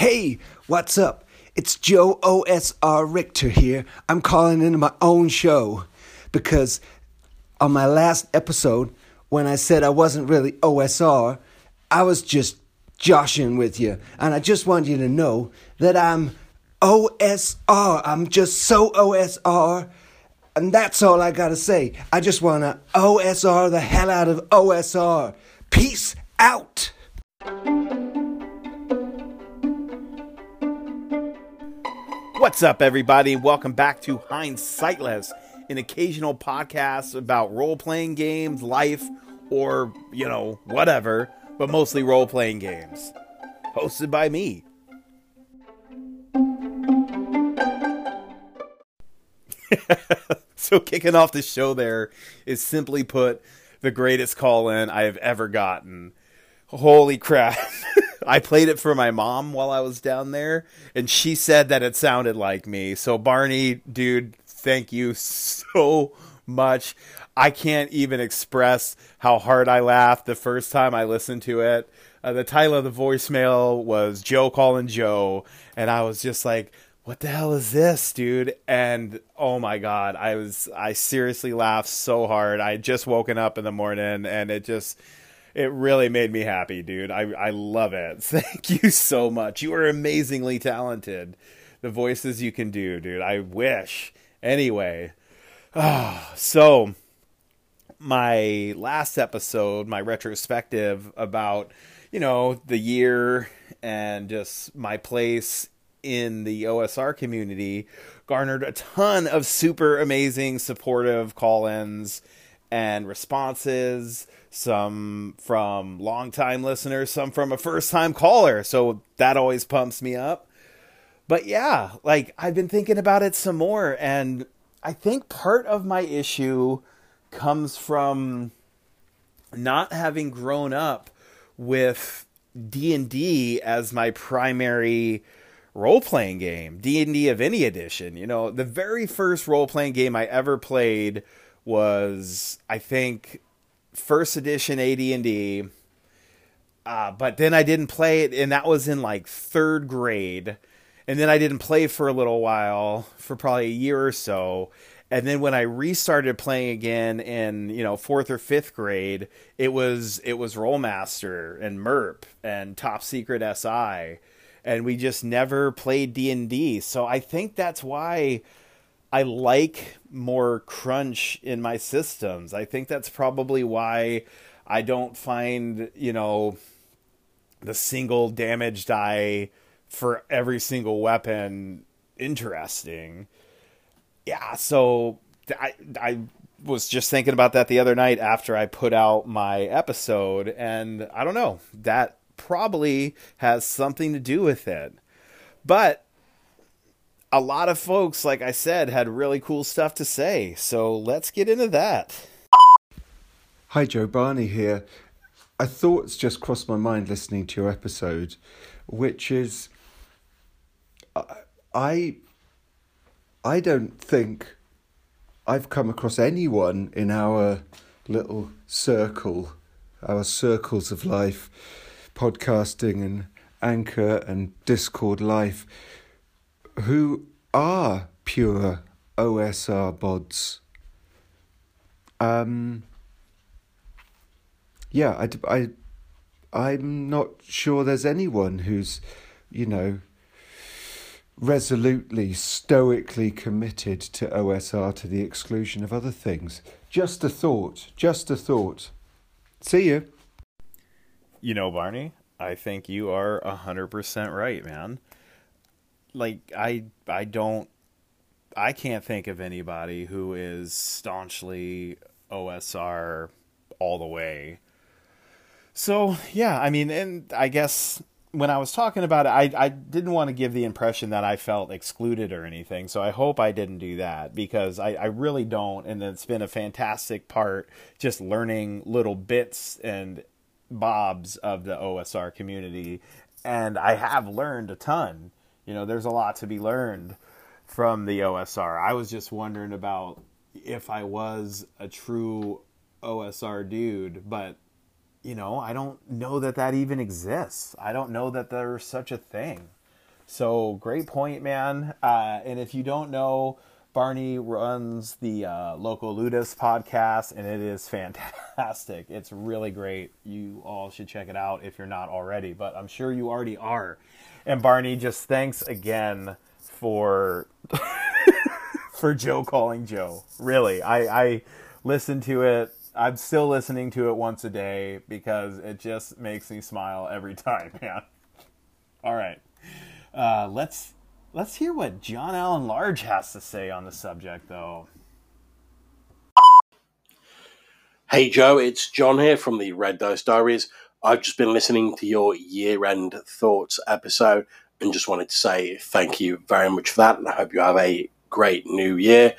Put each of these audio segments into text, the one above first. Hey, what's up? It's Joe O.S.R. Richter here. I'm calling into my own show because on my last episode, when I said I wasn't really OSR, I was just joshing with you. And I just want you to know that I'm OSR. I'm just so OSR. And that's all I gotta say. I just wanna OSR the hell out of OSR. Peace out. What's up, everybody? Welcome back to Hindsightless, an occasional podcast about role-playing games, life, or, you know, whatever, but mostly role-playing games. Hosted by me. So kicking off the show there is, simply put, the greatest call-in I have ever gotten. Holy crap. I played it for my mom while I was down there, and she said that it sounded like me. So, Barney, dude, thank you so much. I can't even express how hard I laughed the first time I listened to it. The title of the voicemail was Joe Calling Joe, and I was just like, what the hell is this, dude? And, oh, my God, I seriously laughed so hard. I had just woken up in the morning, and it really made me happy, dude. I love it. Thank you so much. You are amazingly talented. The voices you can do, dude. I wish. Anyway. So my last episode, my retrospective about, you know, the year and just my place in the OSR community garnered a ton of super amazing, supportive call-ins and responses, some from long-time listeners, some from a first-time caller, so that always pumps me up. But yeah, like, I've been thinking about it some more, and I think part of my issue comes from not having grown up with D&D as my primary role-playing game, D&D of any edition. You know, the very first role-playing game I ever played was, I think, first edition AD&D, but then I didn't play it, and that was in like third grade, and then I didn't play for a little while, for probably a year or so, and then when I restarted playing again in, you know, fourth or fifth grade, it was Rollmaster and Merp and Top Secret SI, and we just never played D&D, so I think that's why I like more crunch in my systems. I think that's probably why I don't find, you know, the single damage die for every single weapon interesting. Yeah, so I was just thinking about that the other night after I put out my episode, and I don't know, that probably has something to do with it. But a lot of folks, like I said, had really cool stuff to say, so let's get into that. Hi, Joe, Barney here. A thought's just crossed my mind listening to your episode, which is, I don't think I've come across anyone in our little circle, our circles of life, podcasting and Anchor and Discord life, who are pure OSR bods. I'm not sure there's anyone who's, you know, resolutely, stoically committed to OSR to the exclusion of other things. Just a thought. See you. You know, Barney, I think you are 100% right, man. Like, I can't think of anybody who is staunchly OSR all the way. So, yeah, I mean, and I guess when I was talking about it, I didn't want to give the impression that I felt excluded or anything. So I hope I didn't do that, because I really don't. And it's been a fantastic part just learning little bits and bobs of the OSR community. And I have learned a ton. You know, there's a lot to be learned from the OSR. I was just wondering about if I was a true OSR dude, but, you know, I don't know that even exists. I don't know that there's such a thing. So great point, man. And if you don't know, Barney runs the Local Ludus podcast, and it is fantastic. It's really great. You all should check it out if you're not already, but I'm sure you already are. And Barney, just thanks again for for Joe calling Joe. Really, I listened to it. I'm still listening to it once a day because it just makes me smile every time, man. All right, Let's hear what John Allen Large has to say on the subject, though. Hey, Joe, it's John here from the Red Dice Diaries. I've just been listening to your year-end thoughts episode and just wanted to say thank you very much for that, and I hope you have a great new year.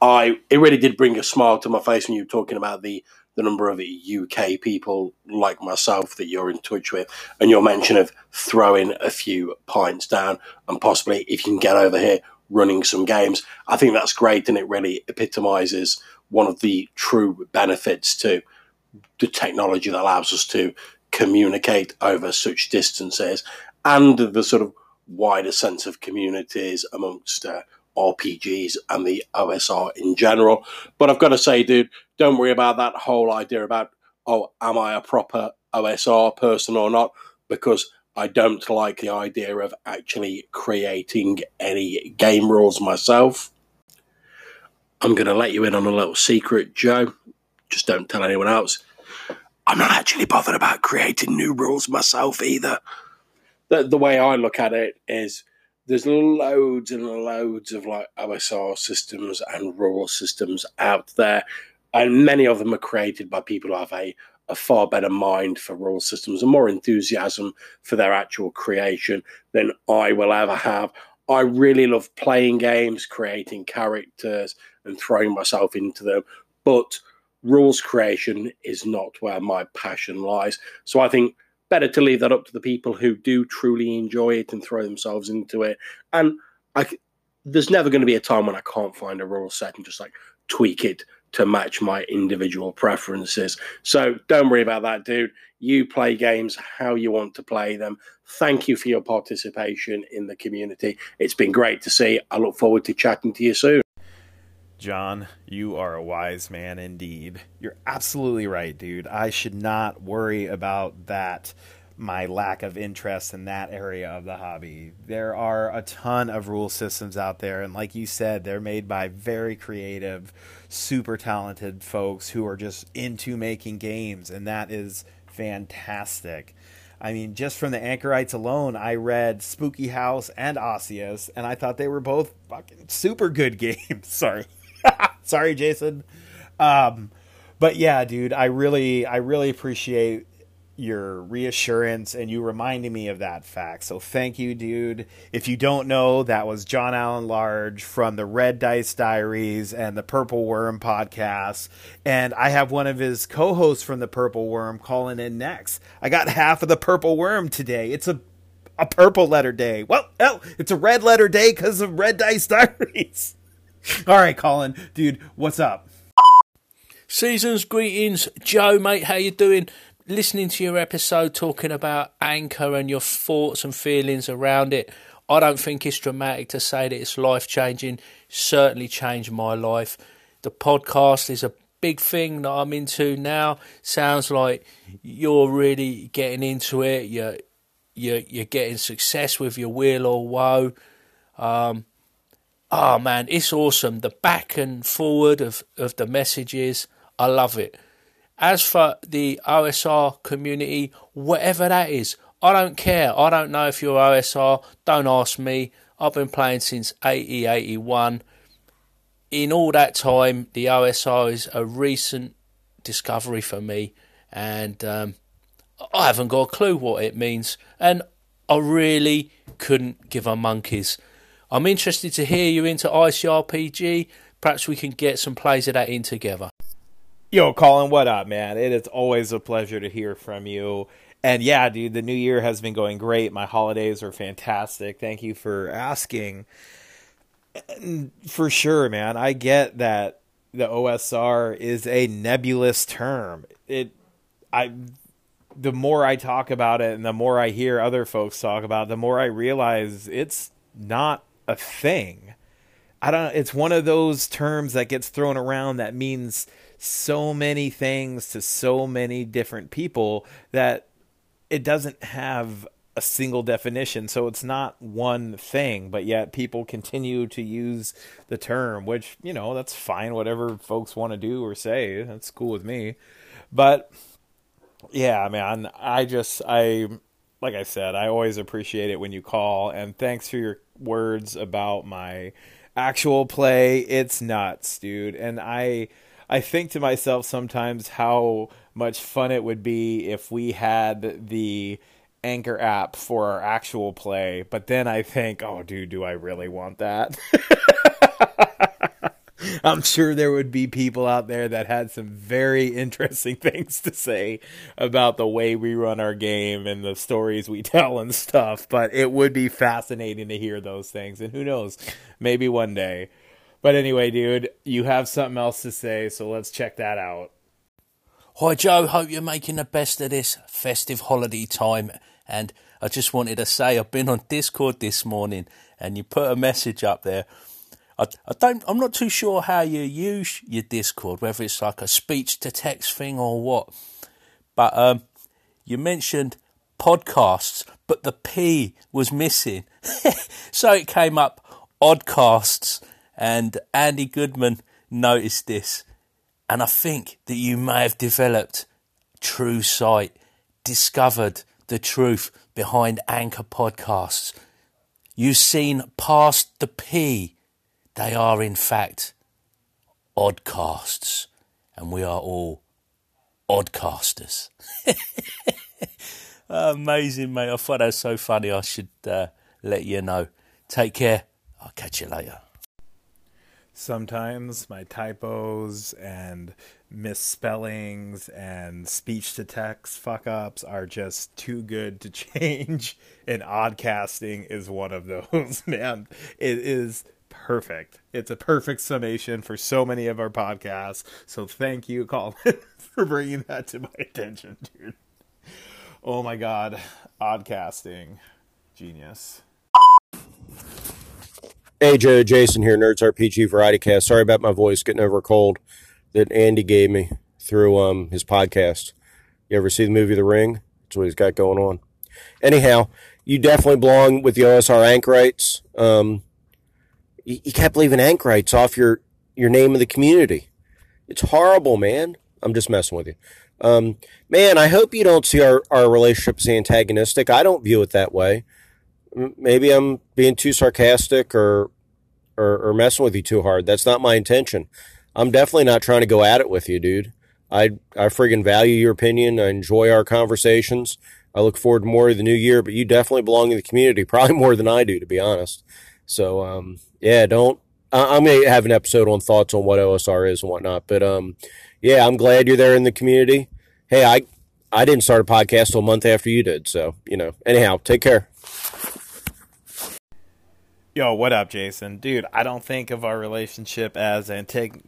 It really did bring a smile to my face when you were talking about the number of UK people like myself that you're in touch with, and your mention of throwing a few pints down and possibly, if you can get over here, running some games. I think that's great, and it really epitomizes one of the true benefits to the technology that allows us to communicate over such distances, and the sort of wider sense of communities amongst RPGs and the OSR in general. But I've got to say, dude, don't worry about that whole idea about, oh, am I a proper OSR person or not? Because I don't like the idea of actually creating any game rules myself. I'm going to let you in on a little secret, Joe. Just don't tell anyone else. I'm not actually bothered about creating new rules myself either. The way I look at it is, there's loads and loads of like OSR systems and rule systems out there, and many of them are created by people who have a far better mind for rule systems and more enthusiasm for their actual creation than I will ever have. I really love playing games, creating characters, and throwing myself into them, but rules creation is not where my passion lies. So I think better to leave that up to the people who do truly enjoy it and throw themselves into it. And there's never going to be a time when I can't find a rule set and just like tweak it to match my individual preferences. So don't worry about that, dude. You play games how you want to play them. Thank you for your participation in the community. It's been great to see. I look forward to chatting to you soon. John, you are a wise man indeed. You're absolutely right, dude. I should not worry about that, my lack of interest in that area of the hobby. There are a ton of rule systems out there, and like you said, they're made by very creative, super talented folks who are just into making games, and that is fantastic. I mean, just from the Anchorites alone, I read Spooky House and Osseous, and I thought they were both fucking super good games. Sorry, Jason. But yeah, dude, I really appreciate your reassurance and you reminding me of that fact. So thank you, dude. If you don't know, that was John Allen Large from the Red Dice Diaries and the Purple Worm podcast. And I have one of his co-hosts from the Purple Worm calling in next. I got half of the Purple Worm today. It's a purple letter day. Well, hell, it's a red letter day because of Red Dice Diaries. All right, Colin, dude, what's up? Season's greetings, Joe, mate. How you doing? Listening to your episode talking about Anchor and your thoughts and feelings around it, I don't think it's dramatic to say that it's life-changing. Certainly changed my life. The podcast is a big thing that I'm into now. Sounds like you're really getting into it. You're getting success with your will or woe. Oh, man, it's awesome. The back and forward of the messages, I love it. As for the OSR community, whatever that is, I don't care. I don't know if you're OSR. Don't ask me. I've been playing since 80, 81. In all that time, the OSR is a recent discovery for me. And I haven't got a clue what it means. And I really couldn't give a monkey's. I'm interested to hear you into ICRPG. Perhaps we can get some plays of that in together. Yo, Colin, what up, man? It is always a pleasure to hear from you. And yeah, dude, the new year has been going great. My holidays are fantastic. Thank you for asking. And for sure, man, I get that the OSR is a nebulous term. It, I, the more I talk about it and the more I hear other folks talk about it, the more I realize it's not a thing. It's one of those terms that gets thrown around that means so many things to so many different people that it doesn't have a single definition. So it's not one thing, but yet people continue to use the term, which, you know, that's fine. Whatever folks want to do or say, that's cool with me. But yeah, man, like I said, I always appreciate it when you call, and thanks for your words about my actual play. It's nuts, dude. And I think to myself sometimes how much fun it would be if we had the Anchor app for our actual play, but then I think, oh, dude, do I really want that? I'm sure there would be people out there that had some very interesting things to say about the way we run our game and the stories we tell and stuff, but it would be fascinating to hear those things, and who knows, maybe one day. But anyway, dude, you have something else to say, so let's check that out. Hi, Joe. Hope you're making the best of this festive holiday time. And I just wanted to say I've been on Discord this morning, and you put a message up there. I'm not too sure how you use your Discord, whether it's like a speech-to-text thing or what. But you mentioned podcasts, but the P was missing. So it came up oddcasts, and Andy Goodman noticed this. And I think that you may have developed true sight, discovered the truth behind Anchor podcasts. You've seen past the P. They are, in fact, oddcasts. And we are all oddcasters. Amazing, mate. I thought that was so funny. I should let you know. Take care. I'll catch you later. Sometimes my typos and misspellings and speech-to-text fuck-ups are just too good to change, and oddcasting is one of those, man. It is perfect. It's a perfect summation for so many of our podcasts, so thank you, Colin, for bringing that to my attention, dude. Oh my god, oddcasting. Genius. Hey, Joe, Jason here, Nerds RPG Variety Cast. Sorry about my voice, getting over a cold that Andy gave me through his podcast. You ever see the movie The Ring? That's what he's got going on. Anyhow, you definitely belong with the OSR Anchorites. You kept leaving Anchorites off your name of the community. It's horrible, man. I'm just messing with you. Man, I hope you don't see our relationship as antagonistic. I don't view it that way. Maybe I'm being too sarcastic or messing with you too hard. That's not my intention. I'm definitely not trying to go at it with you, dude. I friggin' value your opinion. I enjoy our conversations. I look forward to more of the new year, but you definitely belong in the community, probably more than I do, to be honest. So, yeah, I'm going to have an episode on thoughts on what OSR is and whatnot, but, yeah, I'm glad you're there in the community. Hey, I didn't start a podcast till a month after you did. So, you know, anyhow, take care. Yo, what up, Jason? Dude, I don't think of our relationship as antagonistic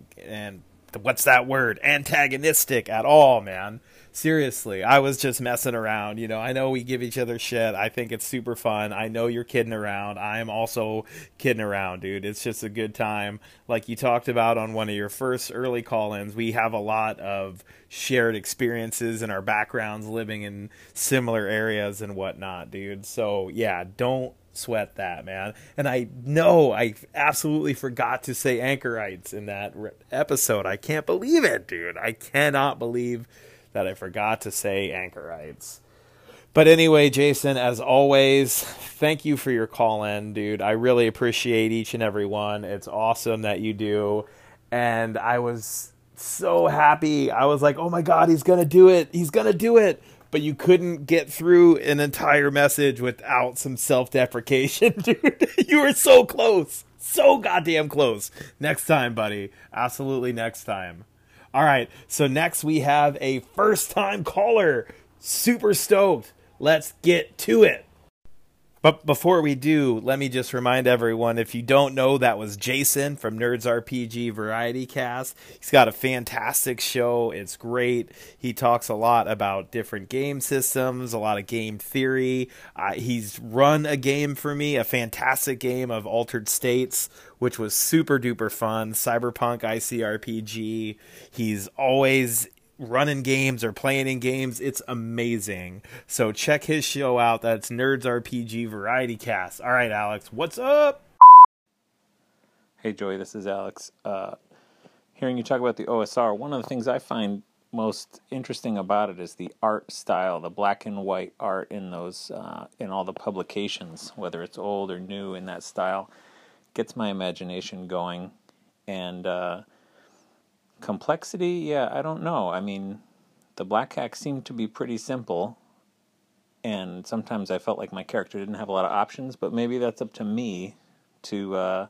at all, man. Seriously, I was just messing around. You know, I know we give each other shit. I think it's super fun. I know you're kidding around. I'm also kidding around, dude. It's just a good time. Like you talked about on one of your first early call-ins, we have a lot of shared experiences in our backgrounds, living in similar areas and whatnot, dude. So, yeah, don't sweat that, man. And I know I absolutely forgot to say Anchorites in that episode. I can't believe it, dude. I cannot believe that I forgot to say Anchorites. But anyway, Jason, as always, thank you for your call in, dude. I really appreciate each and every one. It's awesome that you do. And I was so happy. I was like, oh my god, he's gonna do it. He's gonna do it. But you couldn't get through an entire message without some self-deprecation, dude. You were so close. So goddamn close. Next time, buddy. Absolutely next time. All right. So next we have a first-time caller. Super stoked. Let's get to it. But before we do, let me just remind everyone, if you don't know, that was Jason from Nerds RPG Variety Cast. He's got a fantastic show. It's great. He talks a lot about different game systems, a lot of game theory. He's run a game for me, a fantastic game of Altered States, which was super duper fun. Cyberpunk ICRPG. He's always running games or playing in games. It's amazing. So check his show out. That's Nerds RPG Variety Cast. All right, Alex, what's up? Hey, Joey, this is Alex. Hearing you talk about the OSR, one of the things I find most interesting about it is the art style, the black and white art in those, in all the publications, whether it's old or new in that style, gets my imagination going. And, complexity? Yeah, I don't know. I mean, the Black Hack seemed to be pretty simple, and sometimes I felt like my character didn't have a lot of options, but maybe that's up to me to,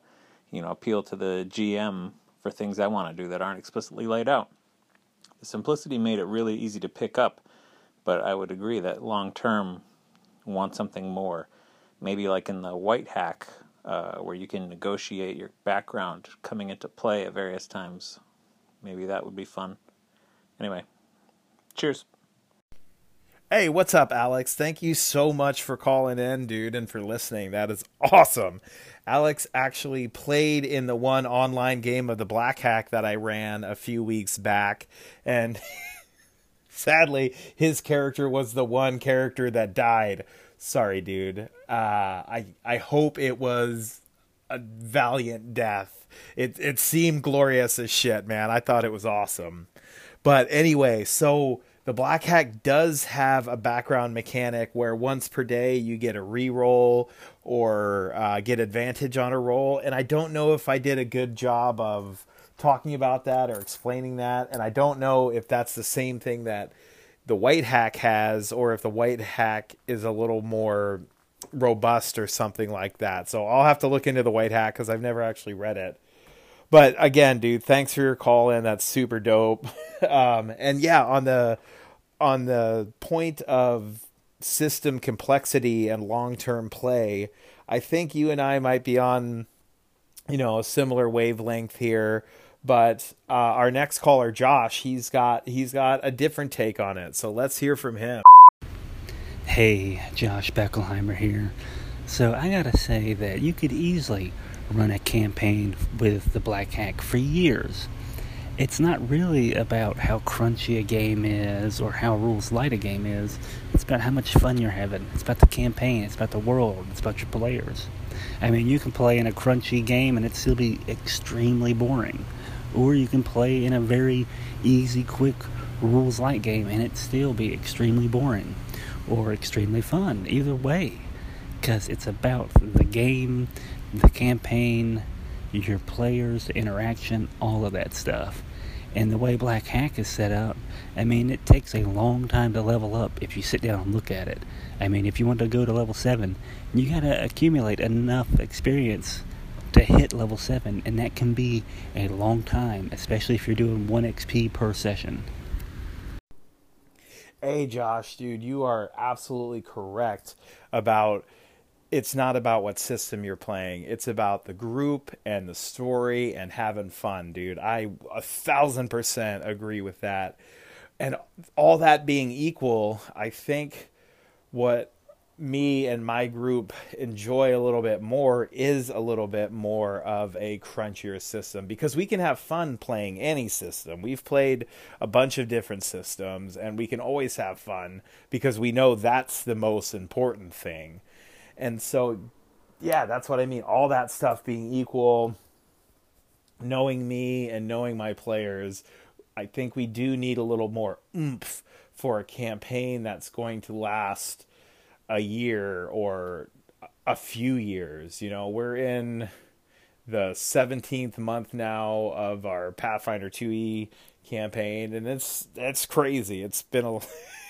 appeal to the GM for things I want to do that aren't explicitly laid out. The simplicity made it really easy to pick up, but I would agree that long-term want something more. Maybe like in the Whitehack, where you can negotiate your background coming into play at various times. Maybe that would be fun. Anyway, cheers. Hey, what's up, Alex? Thank you so much for calling in, dude, and for listening. That is awesome. Alex actually played in the one online game of the Black Hack that I ran a few weeks back, and sadly, his character was the one character that died. Sorry, dude. I hope it was a valiant death. It seemed glorious as shit, man. I thought it was awesome. But anyway, so the Black Hack does have a background mechanic where once per day you get a reroll or get advantage on a roll. And I don't know if I did a good job of talking about that or explaining that. And I don't know if that's the same thing that the White Hack has or if the White Hack is a little more robust or something like that. So I'll have to look into the White Hack because I've never actually read it. But again, dude, thanks for your call in. That's super dope. And yeah, on the point of system complexity and long-term play, I think you and I might be on, a similar wavelength here. But our next caller, Josh, he's got a different take on it. So let's hear from him. Hey, Josh Beckelheimer here. So I gotta say that you could easily run a campaign with the Black Hack for years. It's not really about how crunchy a game is or how rules light a game is. It's about how much fun you're having. It's about the campaign. It's about the world. It's about your players. I mean, you can play in a crunchy game and it still be extremely boring. Or you can play in a very easy, quick, rules light game and it still be extremely boring or extremely fun. Either way, because it's about the game, the campaign, your players, the interaction, all of that stuff. And the way Black Hack is set up, I mean, it takes a long time to level up if you sit down and look at it. I mean, if you want to go to level 7, you got to accumulate enough experience to hit level 7, and that can be a long time, especially if you're doing 1 XP per session. Hey, Josh, dude, you are absolutely correct about it's not about what system you're playing. It's about the group and the story and having fun, dude. I 1,000% agree with that. And all that being equal, I think what me and my group enjoy a little bit more is a little bit more of a crunchier system, because we can have fun playing any system. We've played a bunch of different systems and we can always have fun because we know that's the most important thing. And so, yeah, that's what I mean. All that stuff being equal, knowing me and knowing my players, I think we do need a little more oomph for a campaign that's going to last a year or a few years. We're in the 17th month now of our Pathfinder 2e campaign, and it's crazy. It's been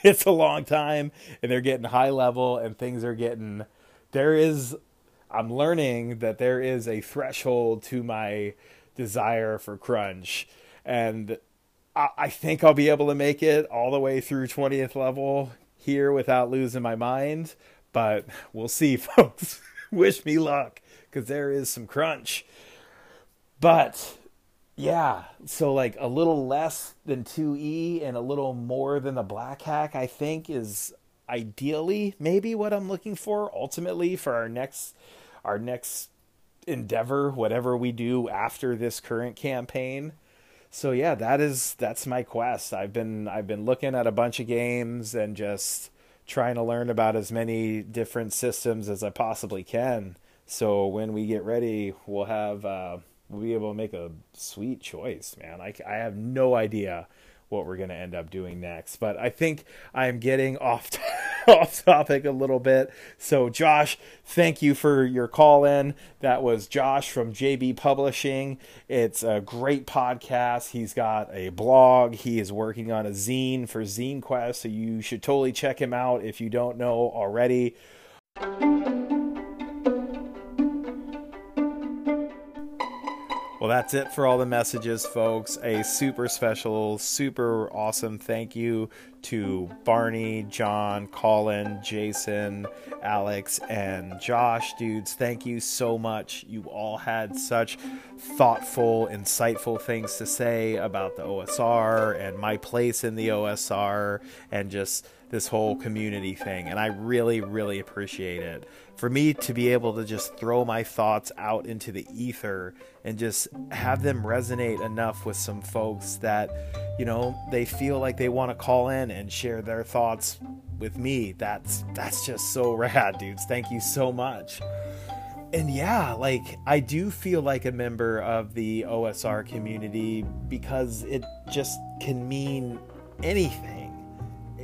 it's a long time, and they're getting high level, and things are getting I'm learning that there is a threshold to my desire for crunch, and I think I'll be able to make it all the way through 20th level here without losing my mind, But we'll see, folks. Wish me luck, because there is some crunch. But yeah, so like a little less than 2E and a little more than the Black Hack, I think, is ideally maybe what I'm looking for ultimately for our next endeavor, whatever we do after this current campaign. So yeah, that's my quest. I've been looking at a bunch of games and just trying to learn about as many different systems as I possibly can. So when we get ready, we'll be able to make a sweet choice, man. I have no idea what we're going to end up doing next, but I think I'm getting off topic a little bit. So Josh, thank you for your call in. That was Josh from JB Publishing. It's a great podcast. He's got a blog. He is working on a zine for Zine Quest, so you should totally check him out if you don't know already. Well, that's it for all the messages, folks. A super special, super awesome thank you to Barney, John, Colin, Jason, Alex, and Josh. Dudes, thank you so much. You all had such thoughtful, insightful things to say about the OSR and my place in the OSR and just this whole community thing. And I really, really appreciate it. For me to be able to just throw my thoughts out into the ether and just have them resonate enough with some folks that, you know, they feel like they want to call in and share their thoughts with me. That's just so rad, dudes. Thank you so much. And yeah, like, I do feel like a member of the OSR community because it just can mean anything.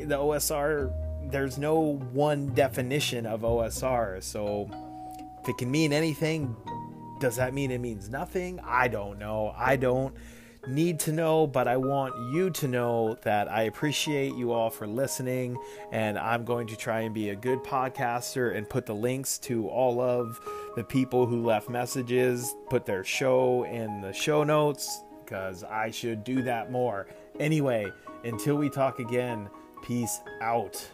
The OSR, there's no one definition of OSR, so if it can mean anything, does that mean it means nothing? I don't know. I don't need to know, but I want you to know that I appreciate you all for listening, and I'm going to try and be a good podcaster and put the links to all of the people who left messages, put their show in the show notes, because I should do that more. Anyway, until we talk again, peace out.